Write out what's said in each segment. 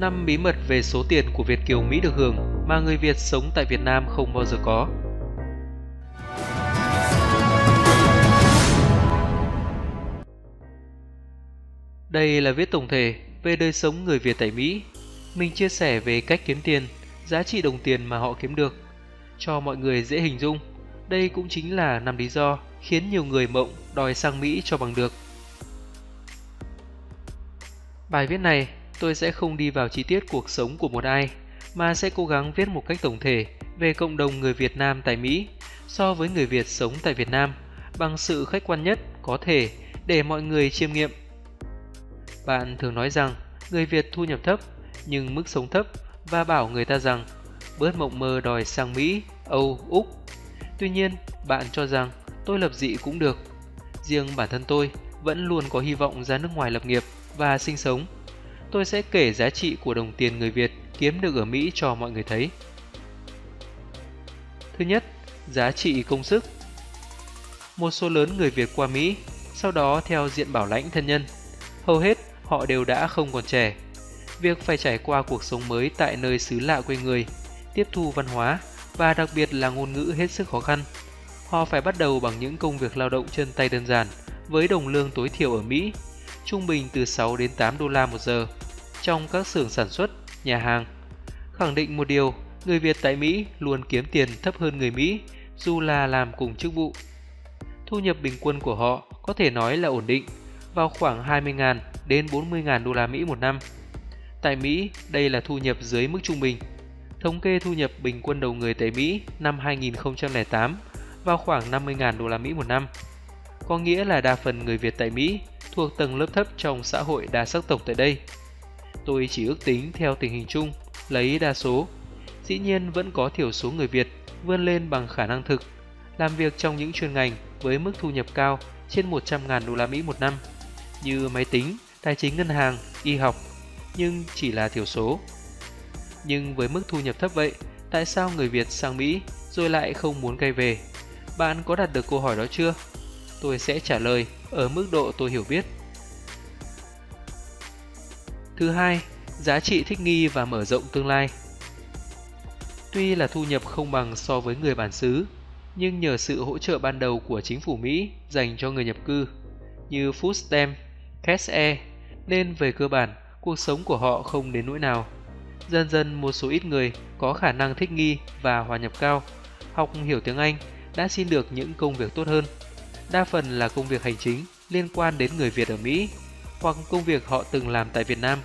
5 bí mật về số tiền của Việt kiều Mỹ được hưởng mà người Việt sống tại Việt Nam không bao giờ có. Đây là viết tổng thể về đời sống người Việt tại Mỹ. Mình chia sẻ về cách kiếm tiền, giá trị đồng tiền mà họ kiếm được, cho mọi người dễ hình dung. Đây cũng chính là 5 lý do khiến nhiều người mộng đòi sang Mỹ cho bằng được. Bài viết này, tôi sẽ không đi vào chi tiết cuộc sống của một ai, mà sẽ cố gắng viết một cách tổng thể về cộng đồng người Việt Nam tại Mỹ so với người Việt sống tại Việt Nam bằng sự khách quan nhất có thể để mọi người chiêm nghiệm. Bạn thường nói rằng người Việt thu nhập thấp nhưng mức sống thấp và bảo người ta rằng bớt mộng mơ đòi sang Mỹ, Âu, Úc. Tuy nhiên, bạn cho rằng tôi lập dị cũng được. Riêng bản thân tôi vẫn luôn có hy vọng ra nước ngoài lập nghiệp và sinh sống. Tôi sẽ kể giá trị của đồng tiền người Việt kiếm được ở Mỹ cho mọi người thấy. Thứ nhất, giá trị công sức. Một số lớn người Việt qua Mỹ, sau đó theo diện bảo lãnh thân nhân. Hầu hết họ đều đã không còn trẻ. Việc phải trải qua cuộc sống mới tại nơi xứ lạ quê người, tiếp thu văn hóa và đặc biệt là ngôn ngữ hết sức khó khăn. Họ phải bắt đầu bằng những công việc lao động chân tay đơn giản với đồng lương tối thiểu ở Mỹ, trung bình từ 6 đến 8 đô la một giờ trong các xưởng sản xuất, nhà hàng. Khẳng định một điều, người Việt tại Mỹ luôn kiếm tiền thấp hơn người Mỹ dù là làm cùng chức vụ. Thu nhập bình quân của họ có thể nói là ổn định, vào khoảng 20.000 đến 40.000 đô la Mỹ một năm. Tại Mỹ, đây là thu nhập dưới mức trung bình. Thống kê thu nhập bình quân đầu người tại Mỹ năm 2008 vào khoảng 50.000 đô la Mỹ một năm. Có nghĩa là đa phần người Việt tại Mỹ thuộc tầng lớp thấp trong xã hội đa sắc tộc tại đây. Tôi chỉ ước tính theo tình hình chung, lấy đa số. Dĩ nhiên vẫn có thiểu số người Việt vươn lên bằng khả năng thực, làm việc trong những chuyên ngành với mức thu nhập cao trên 100.000 đô la Mỹ một năm, như máy tính, tài chính ngân hàng, y học, nhưng chỉ là thiểu số. Nhưng với mức thu nhập thấp vậy, tại sao người Việt sang Mỹ rồi lại không muốn quay về? Bạn có đặt được câu hỏi đó chưa? Tôi sẽ trả lời ở mức độ tôi hiểu biết. Thứ hai, giá trị thích nghi và mở rộng tương lai. Tuy là thu nhập không bằng so với người bản xứ, nhưng nhờ sự hỗ trợ ban đầu của chính phủ Mỹ dành cho người nhập cư, như Food Stamp, Cash Aid, nên về cơ bản, cuộc sống của họ không đến nỗi nào. Dần dần một số ít người có khả năng thích nghi và hòa nhập cao, học hiểu tiếng Anh đã xin được những công việc tốt hơn. Đa phần là công việc hành chính liên quan đến người Việt ở Mỹ hoặc công việc họ từng làm tại Việt Nam.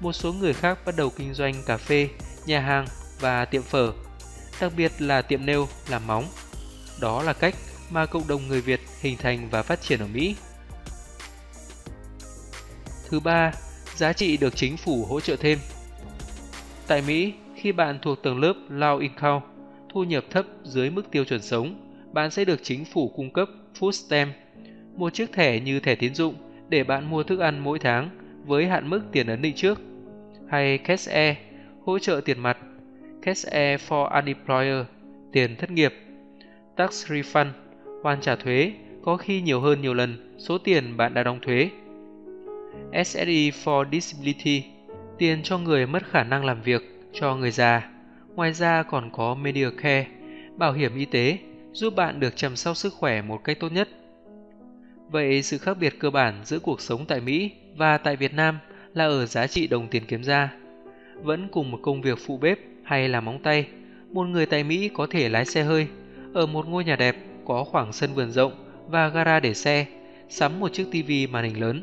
Một số người khác bắt đầu kinh doanh cà phê, nhà hàng và tiệm phở, đặc biệt là tiệm nail làm móng. Đó là cách mà cộng đồng người Việt hình thành và phát triển ở Mỹ. Thứ ba, giá trị được chính phủ hỗ trợ thêm. Tại Mỹ, khi bạn thuộc tầng lớp low income, thu nhập thấp dưới mức tiêu chuẩn sống, bạn sẽ được chính phủ cung cấp Food Stamp, một chiếc thẻ như thẻ tín dụng để bạn mua thức ăn mỗi tháng với hạn mức tiền ấn định trước, hay Cash Aid, hỗ trợ tiền mặt, Cash Aid for Unemployer, tiền thất nghiệp, Tax Refund, hoàn trả thuế có khi nhiều hơn nhiều lần số tiền bạn đã đóng thuế, SSI for Disability, tiền cho người mất khả năng làm việc, cho người già. Ngoài ra còn có Medicare, bảo hiểm y tế, giúp bạn được chăm sóc sức khỏe một cách tốt nhất. Vậy sự khác biệt cơ bản giữa cuộc sống tại Mỹ và tại Việt Nam là ở giá trị đồng tiền kiếm ra. Vẫn cùng một công việc phụ bếp hay làm móng tay, một người tại Mỹ có thể lái xe hơi, ở một ngôi nhà đẹp có khoảng sân vườn rộng và gara để xe, sắm một chiếc tivi màn hình lớn.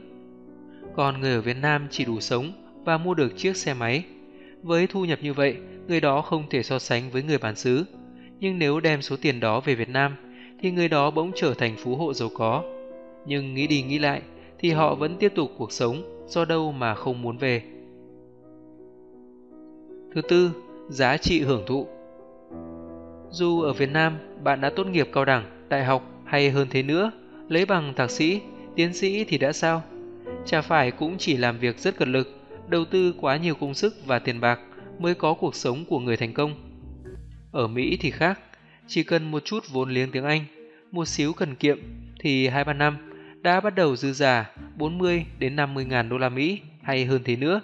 Còn người ở Việt Nam chỉ đủ sống và mua được chiếc xe máy. Với thu nhập như vậy, người đó không thể so sánh với người bản xứ. Nhưng nếu đem số tiền đó về Việt Nam, thì người đó bỗng trở thành phú hộ giàu có. Nhưng nghĩ đi nghĩ lại, thì họ vẫn tiếp tục cuộc sống do đâu mà không muốn về. Thứ tư, giá trị hưởng thụ. Dù ở Việt Nam, bạn đã tốt nghiệp cao đẳng, đại học hay hơn thế nữa, lấy bằng thạc sĩ, tiến sĩ thì đã sao? Chả phải cũng chỉ làm việc rất cật lực, đầu tư quá nhiều công sức và tiền bạc mới có cuộc sống của người thành công. Ở Mỹ thì khác, chỉ cần một chút vốn liếng tiếng Anh, một xíu cần kiệm thì 2-3 năm đã bắt đầu dư giả 40 đến 50.000 đô la Mỹ hay hơn thế nữa.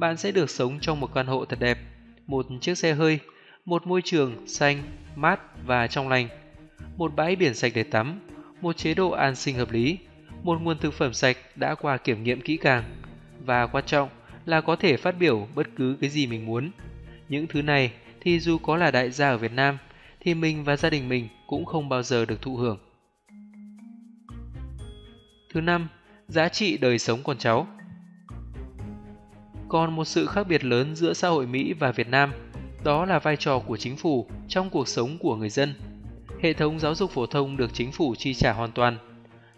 bạn sẽ được sống trong một căn hộ thật đẹp, một chiếc xe hơi, một môi trường xanh, mát và trong lành, một bãi biển sạch để tắm, một chế độ an sinh hợp lý, một nguồn thực phẩm sạch đã qua kiểm nghiệm kỹ càng và quan trọng là có thể phát biểu bất cứ cái gì mình muốn. Những thứ này thì dù có là đại gia ở Việt Nam thì mình và gia đình mình cũng không bao giờ được thụ hưởng. Thứ 5. Giá trị đời sống con cháu. Còn một sự khác biệt lớn giữa xã hội Mỹ và Việt Nam đó là vai trò của chính phủ trong cuộc sống của người dân. Hệ thống giáo dục phổ thông được chính phủ chi trả hoàn toàn.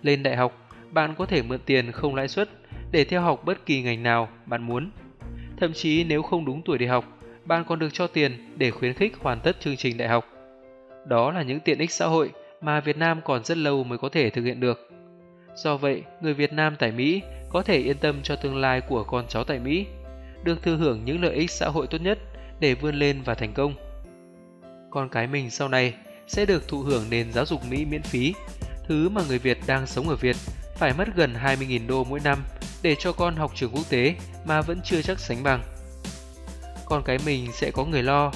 Lên đại học, bạn có thể mượn tiền không lãi suất để theo học bất kỳ ngành nào bạn muốn. Thậm chí nếu không đúng tuổi đi học, bạn còn được cho tiền để khuyến khích hoàn tất chương trình đại học. Đó là những tiện ích xã hội mà Việt Nam còn rất lâu mới có thể thực hiện được. Do vậy, người Việt Nam tại Mỹ có thể yên tâm cho tương lai của con cháu tại Mỹ, được thừa hưởng những lợi ích xã hội tốt nhất để vươn lên và thành công. Con cái mình sau này sẽ được thụ hưởng nền giáo dục Mỹ miễn phí, thứ mà người Việt đang sống ở Việt phải mất gần 20.000 đô mỗi năm để cho con học trường quốc tế mà vẫn chưa chắc sánh bằng. Con cái mình sẽ có người lo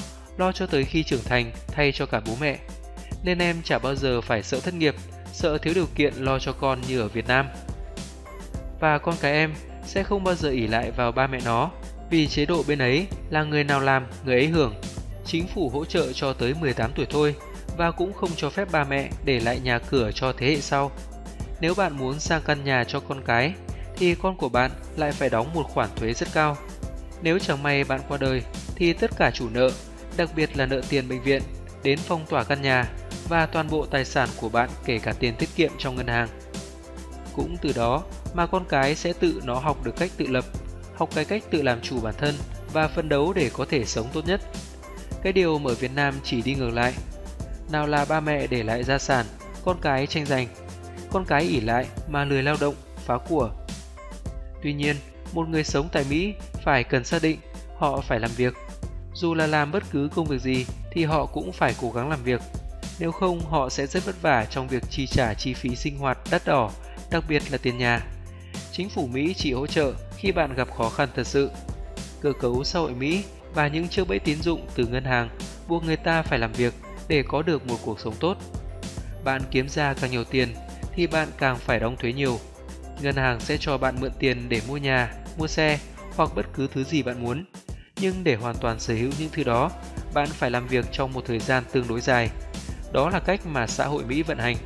cho tới khi trưởng thành thay cho cả bố mẹ, nên em chả bao giờ phải sợ thất nghiệp, sợ thiếu điều kiện lo cho con như ở Việt Nam. Và con cái em sẽ không bao giờ ỷ lại vào ba mẹ nó, vì chế độ bên ấy là người nào làm người ấy hưởng. Chính phủ hỗ trợ cho tới 18 tuổi thôi và cũng không cho phép ba mẹ để lại nhà cửa cho thế hệ sau. Nếu bạn muốn sang căn nhà cho con cái thì con của bạn lại phải đóng một khoản thuế rất cao. Nếu chẳng may bạn qua đời thì tất cả chủ nợ, đặc biệt là nợ tiền bệnh viện, đến phong tỏa căn nhà và toàn bộ tài sản của bạn kể cả tiền tiết kiệm trong ngân hàng. Cũng từ đó mà con cái sẽ tự nó học được cách tự lập, học cái cách tự làm chủ bản thân và phấn đấu để có thể sống tốt nhất. Cái điều mà ở Việt Nam chỉ đi ngược lại. Nào là ba mẹ để lại gia sản, con cái tranh giành, con cái ỷ lại mà lười lao động, phá của. Tuy nhiên, một người sống tại Mỹ phải cần xác định họ phải làm việc. Dù là làm bất cứ công việc gì thì họ cũng phải cố gắng làm việc. Nếu không, họ sẽ rất vất vả trong việc chi trả chi phí sinh hoạt đắt đỏ, đặc biệt là tiền nhà. Chính phủ Mỹ chỉ hỗ trợ khi bạn gặp khó khăn thật sự. Cơ cấu xã hội Mỹ và những chiêu bẫy tín dụng từ ngân hàng buộc người ta phải làm việc để có được một cuộc sống tốt. Bạn kiếm ra càng nhiều tiền thì bạn càng phải đóng thuế nhiều. Ngân hàng sẽ cho bạn mượn tiền để mua nhà, mua xe hoặc bất cứ thứ gì bạn muốn. Nhưng để hoàn toàn sở hữu những thứ đó, bạn phải làm việc trong một thời gian tương đối dài. Đó là cách mà xã hội Mỹ vận hành.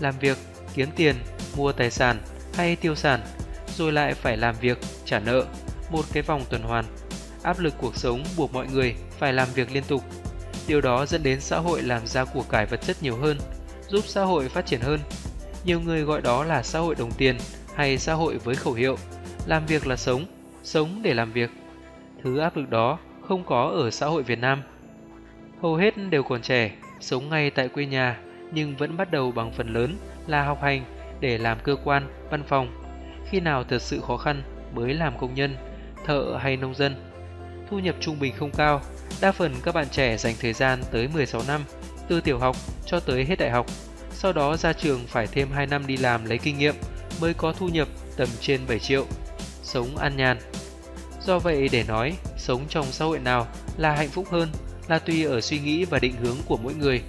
Làm việc, kiếm tiền, mua tài sản hay tiêu sản, rồi lại phải làm việc, trả nợ, một cái vòng tuần hoàn. Áp lực cuộc sống buộc mọi người phải làm việc liên tục. Điều đó dẫn đến xã hội làm ra của cải vật chất nhiều hơn, giúp xã hội phát triển hơn. Nhiều người gọi đó là xã hội đồng tiền hay xã hội với khẩu hiệu làm việc là sống, sống để làm việc. Thứ áp lực đó không có ở xã hội Việt Nam. Hầu hết đều còn trẻ, sống ngay tại quê nhà nhưng vẫn bắt đầu bằng phần lớn là học hành để làm cơ quan, văn phòng. Khi nào thật sự khó khăn mới làm công nhân, thợ hay nông dân. Thu nhập trung bình không cao, đa phần các bạn trẻ dành thời gian tới 16 năm, từ tiểu học cho tới hết đại học. Sau đó ra trường phải thêm 2 năm đi làm lấy kinh nghiệm mới có thu nhập tầm trên 7 triệu. Sống an nhàn. Do vậy để nói, sống trong xã hội nào là hạnh phúc hơn là tùy ở suy nghĩ và định hướng của mỗi người.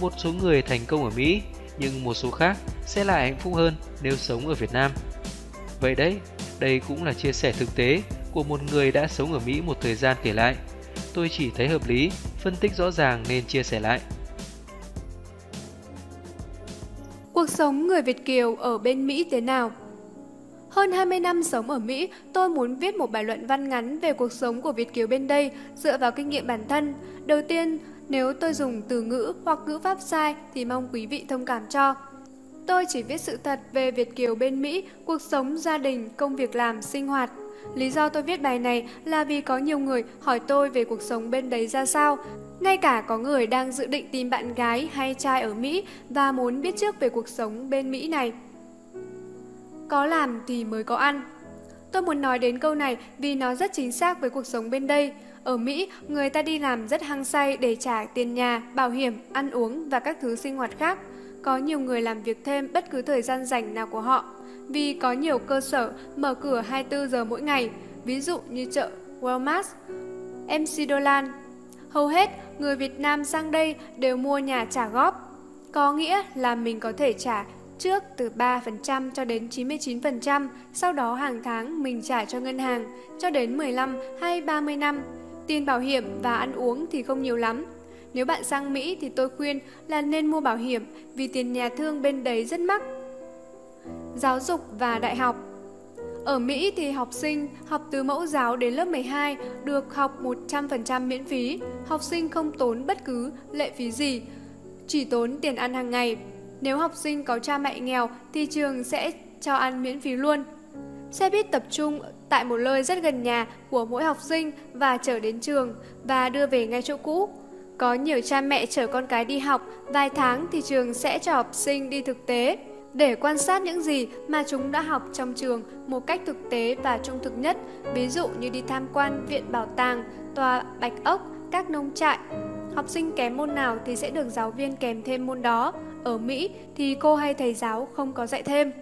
Một số người thành công ở Mỹ, nhưng một số khác sẽ lại hạnh phúc hơn nếu sống ở Việt Nam. Vậy đấy, đây cũng là chia sẻ thực tế của một người đã sống ở Mỹ một thời gian kể lại. Tôi chỉ thấy hợp lý, phân tích rõ ràng nên chia sẻ lại. Cuộc sống người Việt Kiều ở bên Mỹ thế nào? Hơn 20 năm sống ở Mỹ, tôi muốn viết một bài luận văn ngắn về cuộc sống của Việt Kiều bên đây dựa vào kinh nghiệm bản thân. Đầu tiên, nếu tôi dùng từ ngữ hoặc ngữ pháp sai thì mong quý vị thông cảm cho. Tôi chỉ viết sự thật về Việt Kiều bên Mỹ, cuộc sống, gia đình, công việc làm, sinh hoạt. Lý do tôi viết bài này là vì có nhiều người hỏi tôi về cuộc sống bên đấy ra sao. Ngay cả có người đang dự định tìm bạn gái hay trai ở Mỹ và muốn biết trước về cuộc sống bên Mỹ này. Có làm thì mới có ăn. Tôi muốn nói đến câu này vì nó rất chính xác với cuộc sống bên đây. Ở Mỹ, người ta đi làm rất hăng say để trả tiền nhà, bảo hiểm, ăn uống và các thứ sinh hoạt khác. Có nhiều người làm việc thêm bất cứ thời gian rảnh nào của họ, vì có nhiều cơ sở mở cửa 24 giờ mỗi ngày. ví dụ như chợ Walmart, MC Dolan. Hầu hết người Việt Nam sang đây đều mua nhà trả góp, có nghĩa là mình có thể trả trước từ 3% cho đến 99%, sau đó hàng tháng mình trả cho ngân hàng cho đến 15 hay 30 năm. Tiền bảo hiểm và ăn uống thì không nhiều lắm. Nếu bạn sang Mỹ thì tôi khuyên là nên mua bảo hiểm vì tiền nhà thương bên đấy rất mắc. Giáo dục và đại học. Ở Mỹ thì học sinh học từ mẫu giáo đến lớp 12 được học 100% miễn phí. Học sinh không tốn bất cứ lệ phí gì, chỉ tốn tiền ăn hàng ngày. Nếu học sinh có cha mẹ nghèo thì trường sẽ cho ăn miễn phí luôn. Xe buýt tập trung tại một nơi rất gần nhà của mỗi học sinh và chở đến trường và đưa về ngay chỗ cũ. Có nhiều cha mẹ chở con cái đi học, vài tháng thì trường sẽ cho học sinh đi thực tế để quan sát những gì mà chúng đã học trong trường một cách thực tế và trung thực nhất, ví dụ như đi tham quan viện bảo tàng, tòa Bạch Ốc, các nông trại. Học sinh kém môn nào thì sẽ được giáo viên kèm thêm môn đó. Ở Mỹ thì cô hay thầy giáo không có dạy thêm.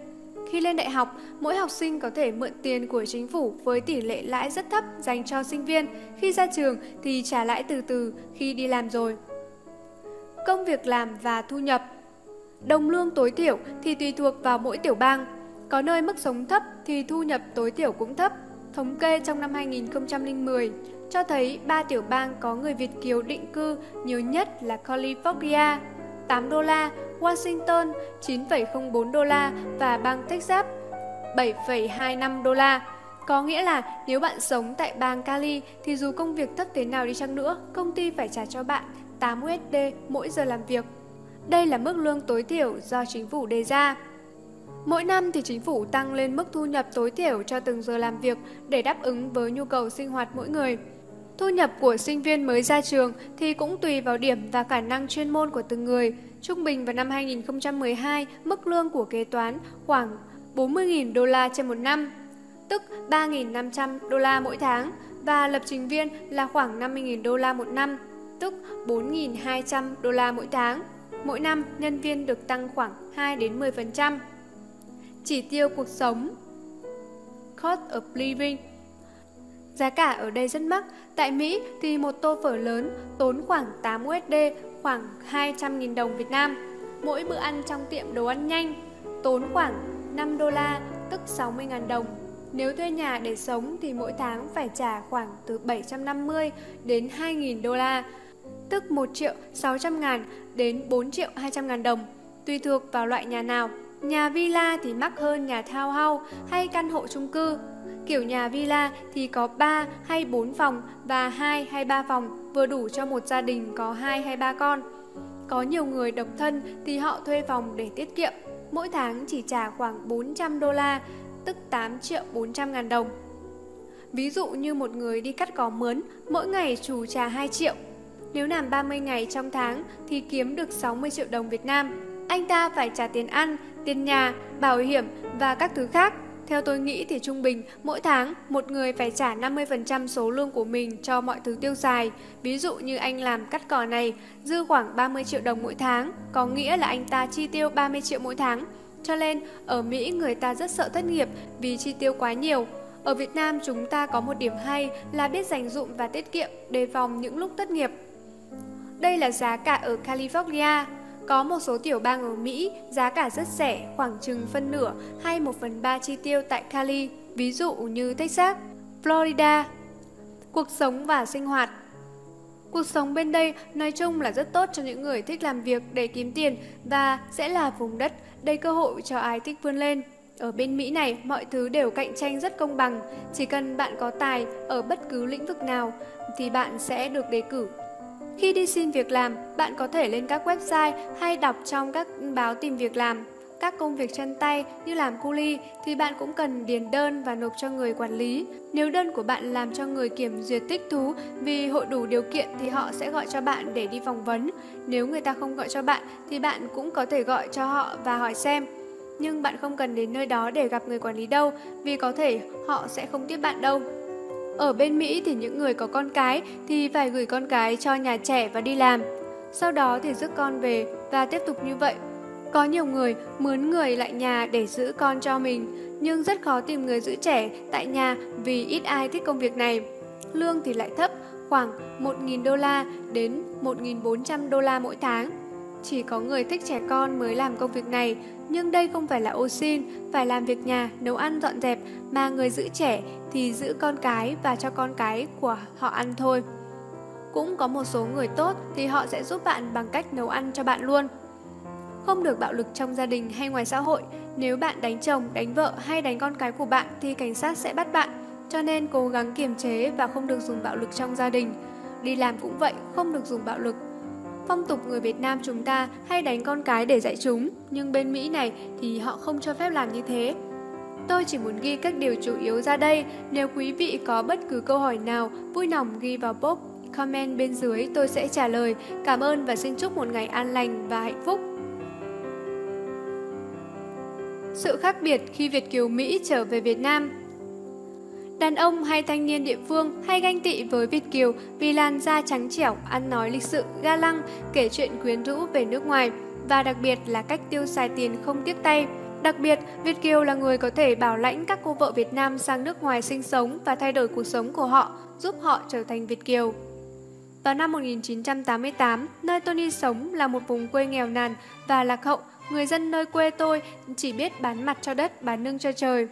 Khi lên đại học, mỗi học sinh có thể mượn tiền của chính phủ với tỷ lệ lãi rất thấp dành cho sinh viên. Khi ra trường thì trả lãi từ từ khi đi làm rồi. Công việc làm và thu nhập. Đồng lương tối thiểu thì tùy thuộc vào mỗi tiểu bang. Có nơi mức sống thấp thì thu nhập tối thiểu cũng thấp. Thống kê trong năm 2010 cho thấy 3 tiểu bang có người Việt kiều định cư nhiều nhất là California, 8 đô la, Washington 9,04 đô la và bang Texas 7,25 đô la. Có nghĩa là nếu bạn sống tại bang Cali thì dù công việc thấp thế nào đi chăng nữa, công ty phải trả cho bạn 8 USD mỗi giờ làm việc. Đây là mức lương tối thiểu do chính phủ đề ra. Mỗi năm thì chính phủ tăng lên mức thu nhập tối thiểu cho từng giờ làm việc để đáp ứng với nhu cầu sinh hoạt mỗi người. Thu nhập của sinh viên mới ra trường thì cũng tùy vào điểm và khả năng chuyên môn của từng người. Trung bình vào năm 2012, mức lương của kế toán khoảng 40.000 đô la trên một năm, tức 3.500 đô la mỗi tháng, và lập trình viên là khoảng 50.000 đô la một năm, tức 4.200 đô la mỗi tháng. Mỗi năm, nhân viên được tăng khoảng 2-10%. Chỉ tiêu cuộc sống, cost of living. Giá cả ở đây rất mắc. Tại Mỹ thì một tô phở lớn tốn khoảng 8 USD, khoảng 200.000 đồng Việt Nam. Mỗi bữa ăn trong tiệm đồ ăn nhanh tốn khoảng 5 đô la, tức 60.000 đồng. Nếu thuê nhà để sống thì mỗi tháng phải trả khoảng từ 750 đến 2.000 đô la, tức 1.600.000 đến 4.200.000 đồng, tùy thuộc vào loại nhà nào. Nhà villa thì mắc hơn nhà townhouse hay căn hộ chung cư. Kiểu nhà villa thì có 3 hay 4 phòng và 2 hay 3 phòng, vừa đủ cho một gia đình có 2 hay 3 con. Có nhiều người độc thân thì họ thuê phòng để tiết kiệm, mỗi tháng chỉ trả khoảng 400 đô la, tức 8.400.000 đồng. Ví dụ như một người đi cắt cỏ mướn, mỗi ngày chủ trả 2 triệu. Nếu làm 30 ngày trong tháng thì kiếm được 60 triệu đồng Việt Nam. Anh ta phải trả tiền ăn, tiền nhà, bảo hiểm và các thứ khác. Theo tôi nghĩ thì trung bình mỗi tháng một người phải trả 50% số lương của mình cho mọi thứ tiêu xài. Ví dụ như anh làm cắt cỏ này dư khoảng 30 triệu đồng mỗi tháng, có nghĩa là anh ta chi tiêu 30 triệu mỗi tháng. Cho nên ở Mỹ người ta rất sợ thất nghiệp vì chi tiêu quá nhiều. Ở Việt Nam chúng ta có một điểm hay là biết dành dụm và tiết kiệm đề phòng những lúc thất nghiệp. Đây là giá cả ở California. Có một số tiểu bang ở Mỹ giá cả rất rẻ, khoảng chừng phân nửa hay 1/3 chi tiêu tại Cali, ví dụ như Texas, Florida. Cuộc sống và sinh hoạt. Cuộc sống bên đây nói chung là rất tốt cho những người thích làm việc để kiếm tiền và sẽ là vùng đất đầy cơ hội cho ai thích vươn lên. Ở bên Mỹ này, mọi thứ đều cạnh tranh rất công bằng. Chỉ cần bạn có tài ở bất cứ lĩnh vực nào thì bạn sẽ được đề cử. Khi đi xin việc làm, bạn có thể lên các website hay đọc trong các báo tìm việc làm. Các công việc chân tay như làm cu li thì bạn cũng cần điền đơn và nộp cho người quản lý. Nếu đơn của bạn làm cho người kiểm duyệt thích thú vì hội đủ điều kiện thì họ sẽ gọi cho bạn để đi phỏng vấn. Nếu người ta không gọi cho bạn thì bạn cũng có thể gọi cho họ và hỏi xem. Nhưng bạn không cần đến nơi đó để gặp người quản lý đâu, vì có thể họ sẽ không tiếp bạn đâu. Ở bên Mỹ thì những người có con cái thì phải gửi con cái cho nhà trẻ và đi làm. Sau đó thì rước con về và tiếp tục như vậy. Có nhiều người mướn người lại nhà để giữ con cho mình, nhưng rất khó tìm người giữ trẻ tại nhà vì ít ai thích công việc này. Lương thì lại thấp, khoảng 1.000 đô la đến 1.400 đô la mỗi tháng. Chỉ có người thích trẻ con mới làm công việc này, nhưng đây không phải là ô xin, phải làm việc nhà, nấu ăn dọn dẹp, mà người giữ trẻ thì giữ con cái và cho con cái của họ ăn thôi. Cũng có một số người tốt thì họ sẽ giúp bạn bằng cách nấu ăn cho bạn luôn. Không được bạo lực trong gia đình hay ngoài xã hội. Nếu bạn đánh chồng, đánh vợ hay đánh con cái của bạn thì cảnh sát sẽ bắt bạn. Cho nên cố gắng kiềm chế và không được dùng bạo lực trong gia đình. Đi làm cũng vậy, không được dùng bạo lực. Phong tục người Việt Nam chúng ta hay đánh con cái để dạy chúng, nhưng bên Mỹ này thì họ không cho phép làm như thế. Tôi chỉ muốn ghi các điều chủ yếu ra đây. Nếu quý vị có bất cứ câu hỏi nào, vui lòng ghi vào box comment bên dưới, tôi sẽ trả lời. Cảm ơn và xin chúc một ngày an lành và hạnh phúc. Sự khác biệt khi Việt kiều Mỹ trở về Việt Nam. Đàn ông hay thanh niên địa phương hay ganh tị với Việt kiều vì làn da trắng trẻo, ăn nói lịch sự, ga lăng, kể chuyện quyến rũ về nước ngoài, và đặc biệt là cách tiêu xài tiền không tiếc tay. Đặc biệt, Việt kiều là người có thể bảo lãnh các cô vợ Việt Nam sang nước ngoài sinh sống và thay đổi cuộc sống của họ, giúp họ trở thành Việt kiều. Vào năm 1988, nơi Tony sống là một vùng quê nghèo nàn và lạc hậu. Người dân nơi quê tôi chỉ biết bán mặt cho đất, bán lưng cho trời.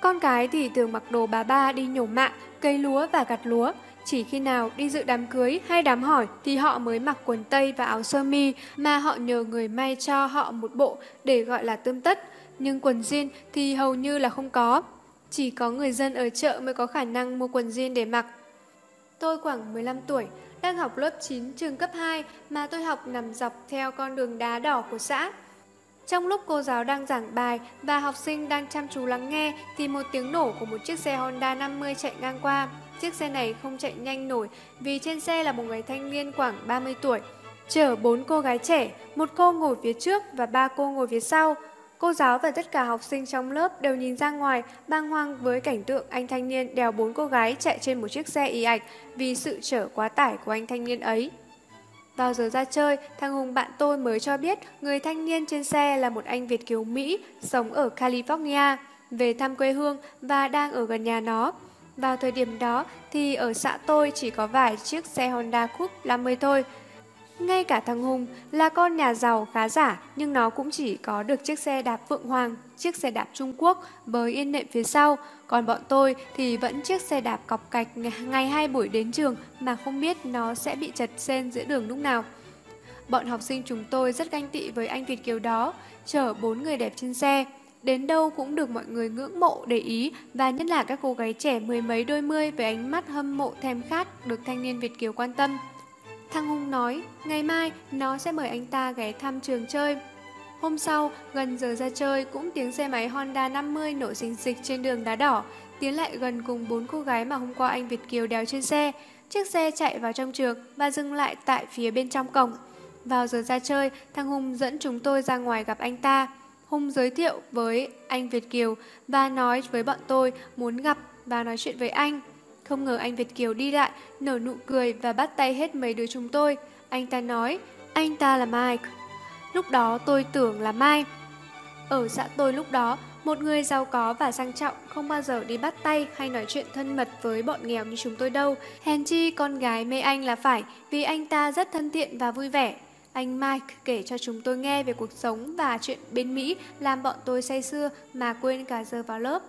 Con cái thì thường mặc đồ bà ba đi nhổ mạ, cấy lúa và gặt lúa. Chỉ khi nào đi dự đám cưới hay đám hỏi thì họ mới mặc quần tây và áo sơ mi mà họ nhờ người may cho họ một bộ để gọi là tươm tất. Nhưng quần jean thì hầu như là không có. Chỉ có người dân ở chợ mới có khả năng mua quần jean để mặc. Tôi khoảng 15 tuổi, đang học lớp 9 trường cấp 2 mà tôi học nằm dọc theo con đường đá đỏ của xã. Trong lúc cô giáo đang giảng bài và học sinh đang chăm chú lắng nghe thì một tiếng nổ của một chiếc xe Honda 50 chạy ngang qua. Chiếc xe này không chạy nhanh nổi vì trên xe là một người thanh niên khoảng 30 tuổi, chở 4 cô gái trẻ, một cô ngồi phía trước và 3 cô ngồi phía sau. Cô giáo và tất cả học sinh trong lớp đều nhìn ra ngoài bàng hoàng với cảnh tượng anh thanh niên đèo 4 cô gái chạy trên một chiếc xe ì ạch vì sự chở quá tải của anh thanh niên ấy. Vào giờ ra chơi, thằng Hùng bạn tôi mới cho biết người thanh niên trên xe là một anh Việt kiều Mỹ sống ở California, về thăm quê hương và đang ở gần nhà nó. Vào thời điểm đó thì ở xã tôi chỉ có vài chiếc xe Honda Coupe 50 thôi. Ngay cả thằng Hùng là con nhà giàu khá giả nhưng nó cũng chỉ có được chiếc xe đạp Phượng Hoàng, chiếc xe đạp Trung Quốc với yên nệm phía sau. Còn bọn tôi thì vẫn chiếc xe đạp cọc cạch ngày 2 buổi đến trường mà không biết nó sẽ bị chật sên giữa đường lúc nào. Bọn học sinh chúng tôi rất ganh tị với anh Việt kiều đó, chở 4 người đẹp trên xe. Đến đâu cũng được mọi người ngưỡng mộ để ý, và nhất là các cô gái trẻ mười mấy đôi mươi với ánh mắt hâm mộ thèm khát được thanh niên Việt kiều quan tâm. Thằng Hùng nói, ngày mai nó sẽ mời anh ta ghé thăm trường chơi. Hôm sau, gần giờ ra chơi, cũng tiếng xe máy Honda 50 nổ xình xịch trên đường đá đỏ, tiến lại gần cùng 4 cô gái mà hôm qua anh Việt kiều đèo trên xe. Chiếc xe chạy vào trong trường và dừng lại tại phía bên trong cổng. Vào giờ ra chơi, thằng Hùng dẫn chúng tôi ra ngoài gặp anh ta. Hùng giới thiệu với anh Việt kiều và nói với bọn tôi muốn gặp và nói chuyện với anh. Không ngờ anh Việt kiều đi lại, nở nụ cười và bắt tay hết mấy đứa chúng tôi. Anh ta nói, anh ta là Mike. Lúc đó tôi tưởng là Mai. Ở xã tôi lúc đó, một người giàu có và sang trọng không bao giờ đi bắt tay hay nói chuyện thân mật với bọn nghèo như chúng tôi đâu. Hèn chi con gái mê anh là phải, vì anh ta rất thân thiện và vui vẻ. Anh Mike kể cho chúng tôi nghe về cuộc sống và chuyện bên Mỹ làm bọn tôi say sưa mà quên cả giờ vào lớp.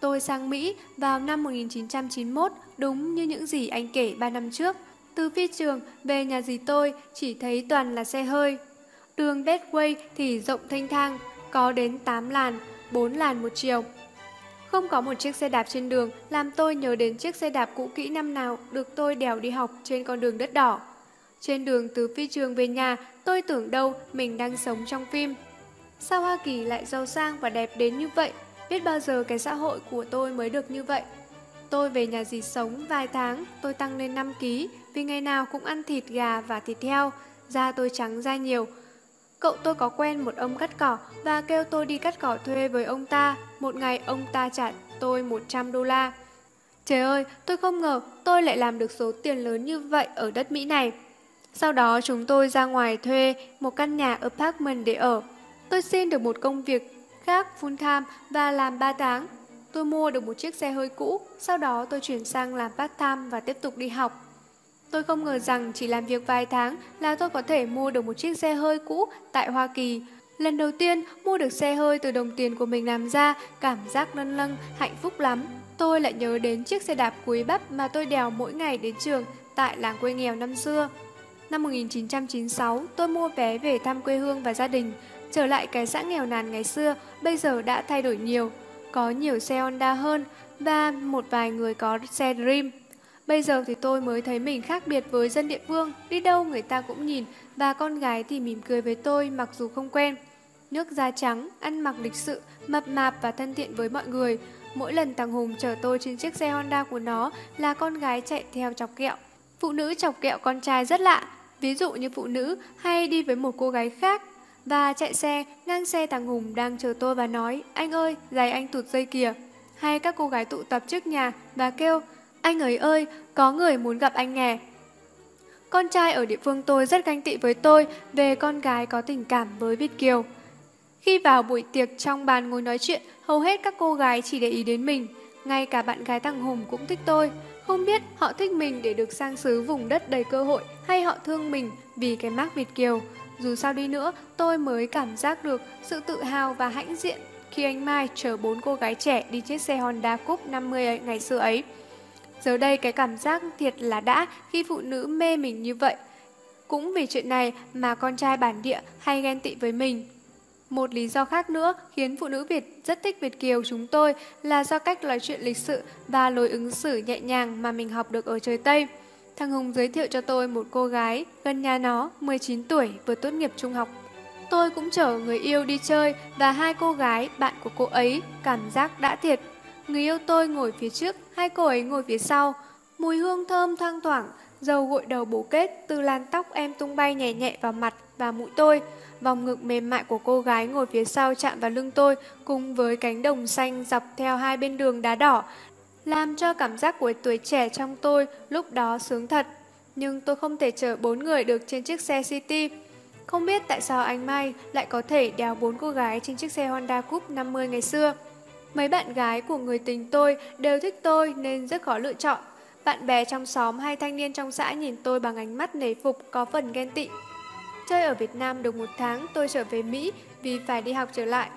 Tôi sang Mỹ vào năm 1991, đúng như những gì anh kể 3 năm trước. Từ phi trường về nhà dì tôi chỉ thấy toàn là xe hơi. Đường Bedway thì rộng thênh thang, có đến 8 làn, 4 làn một chiều. Không có một chiếc xe đạp trên đường làm tôi nhớ đến chiếc xe đạp cũ kỹ năm nào được tôi đèo đi học trên con đường đất đỏ. Trên đường từ phi trường về nhà, tôi tưởng đâu mình đang sống trong phim. Sao Hoa Kỳ lại giàu sang và đẹp đến như vậy? Biết bao giờ cái xã hội của tôi mới được như vậy? Tôi về nhà dì sống vài tháng, tôi tăng lên 5 kg vì ngày nào cũng ăn thịt gà và thịt heo, da tôi trắng ra nhiều. Cậu tôi có quen một ông cắt cỏ và kêu tôi đi cắt cỏ thuê với ông ta. Một ngày ông ta trả tôi 100 đô la. Trời ơi, tôi không ngờ tôi lại làm được số tiền lớn như vậy ở đất Mỹ này. Sau đó chúng tôi ra ngoài thuê một căn nhà apartment để ở. Tôi xin được một công việc khác full time và làm 3 tháng. Tôi mua được một chiếc xe hơi cũ, sau đó tôi chuyển sang làm part time và tiếp tục đi học. Tôi không ngờ rằng chỉ làm việc vài tháng là tôi có thể mua được một chiếc xe hơi cũ tại Hoa Kỳ. Lần đầu tiên mua được xe hơi từ đồng tiền của mình làm ra, cảm giác lâng lâng, hạnh phúc lắm. Tôi lại nhớ đến chiếc xe đạp cúi bắp mà tôi đèo mỗi ngày đến trường tại làng quê nghèo năm xưa. Năm 1996, tôi mua vé về thăm quê hương và gia đình. Trở lại cái xã nghèo nàn ngày xưa, bây giờ đã thay đổi nhiều. Có nhiều xe Honda hơn và một vài người có xe Dream. Bây giờ thì tôi mới thấy mình khác biệt với dân địa phương, đi đâu người ta cũng nhìn và con gái thì mỉm cười với tôi mặc dù không quen. Nước da trắng, ăn mặc lịch sự, mập mạp và thân thiện với mọi người. Mỗi lần thằng Hùng chở tôi trên chiếc xe Honda của nó là con gái chạy theo chọc kẹo. Phụ nữ chọc kẹo con trai rất lạ, ví dụ như phụ nữ hay đi với một cô gái khác. Và chạy xe, ngang xe thằng Hùng đang chờ tôi và nói, anh ơi, giày anh tụt dây kìa. Hay các cô gái tụ tập trước nhà và kêu, anh ấy ơi, có người muốn gặp anh nè. Con trai ở địa phương tôi rất ganh tị với tôi về con gái có tình cảm với Việt Kiều. Khi vào buổi tiệc trong bàn ngồi nói chuyện, hầu hết các cô gái chỉ để ý đến mình. Ngay cả bạn gái thằng Hùng cũng thích tôi. Không biết họ thích mình để được sang xứ vùng đất đầy cơ hội hay họ thương mình vì cái mác Việt Kiều. Dù sao đi nữa, tôi mới cảm giác được sự tự hào và hãnh diện khi anh Mai chở 4 cô gái trẻ đi chiếc xe Honda Cúp 50 ngày xưa ấy. Giờ đây cái cảm giác thiệt là đã khi phụ nữ mê mình như vậy. Cũng vì chuyện này mà con trai bản địa hay ghen tị với mình. Một lý do khác nữa khiến phụ nữ Việt rất thích Việt Kiều chúng tôi là do cách nói chuyện lịch sự và lối ứng xử nhẹ nhàng mà mình học được ở trời Tây. Thằng Hùng giới thiệu cho tôi một cô gái gần nhà nó, 19 tuổi, vừa tốt nghiệp trung học. Tôi cũng chở người yêu đi chơi và hai cô gái, bạn của cô ấy, cảm giác đã thiệt. Người yêu tôi ngồi phía trước, hai cô ấy ngồi phía sau. Mùi hương thơm thoang thoảng, dầu gội đầu bổ kết từ làn tóc em tung bay nhẹ nhẹ vào mặt và mũi tôi. Vòng ngực mềm mại của cô gái ngồi phía sau chạm vào lưng tôi cùng với cánh đồng xanh dọc theo hai bên đường đá đỏ, làm cho cảm giác của tuổi trẻ trong tôi lúc đó sướng thật. Nhưng tôi không thể chở 4 người được trên chiếc xe City. Không biết tại sao anh Mai lại có thể đèo 4 cô gái trên chiếc xe Honda Cúp 50 ngày xưa. Mấy bạn gái của người tình tôi đều thích tôi nên rất khó lựa chọn. Bạn bè trong xóm hay thanh niên trong xã nhìn tôi bằng ánh mắt nể phục có phần ghen tị. Chơi ở Việt Nam được 1 tháng tôi trở về Mỹ vì phải đi học trở lại.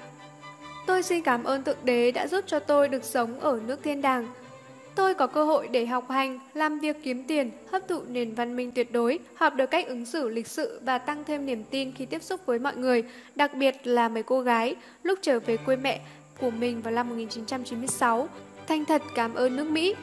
Tôi xin cảm ơn Thượng Đế đã giúp cho tôi được sống ở nước thiên đàng. Tôi có cơ hội để học hành, làm việc kiếm tiền, hấp thụ nền văn minh tuyệt đối, học được cách ứng xử lịch sự và tăng thêm niềm tin khi tiếp xúc với mọi người, đặc biệt là mấy cô gái. Lúc trở về quê mẹ của mình vào năm 1996, thành thật cảm ơn nước Mỹ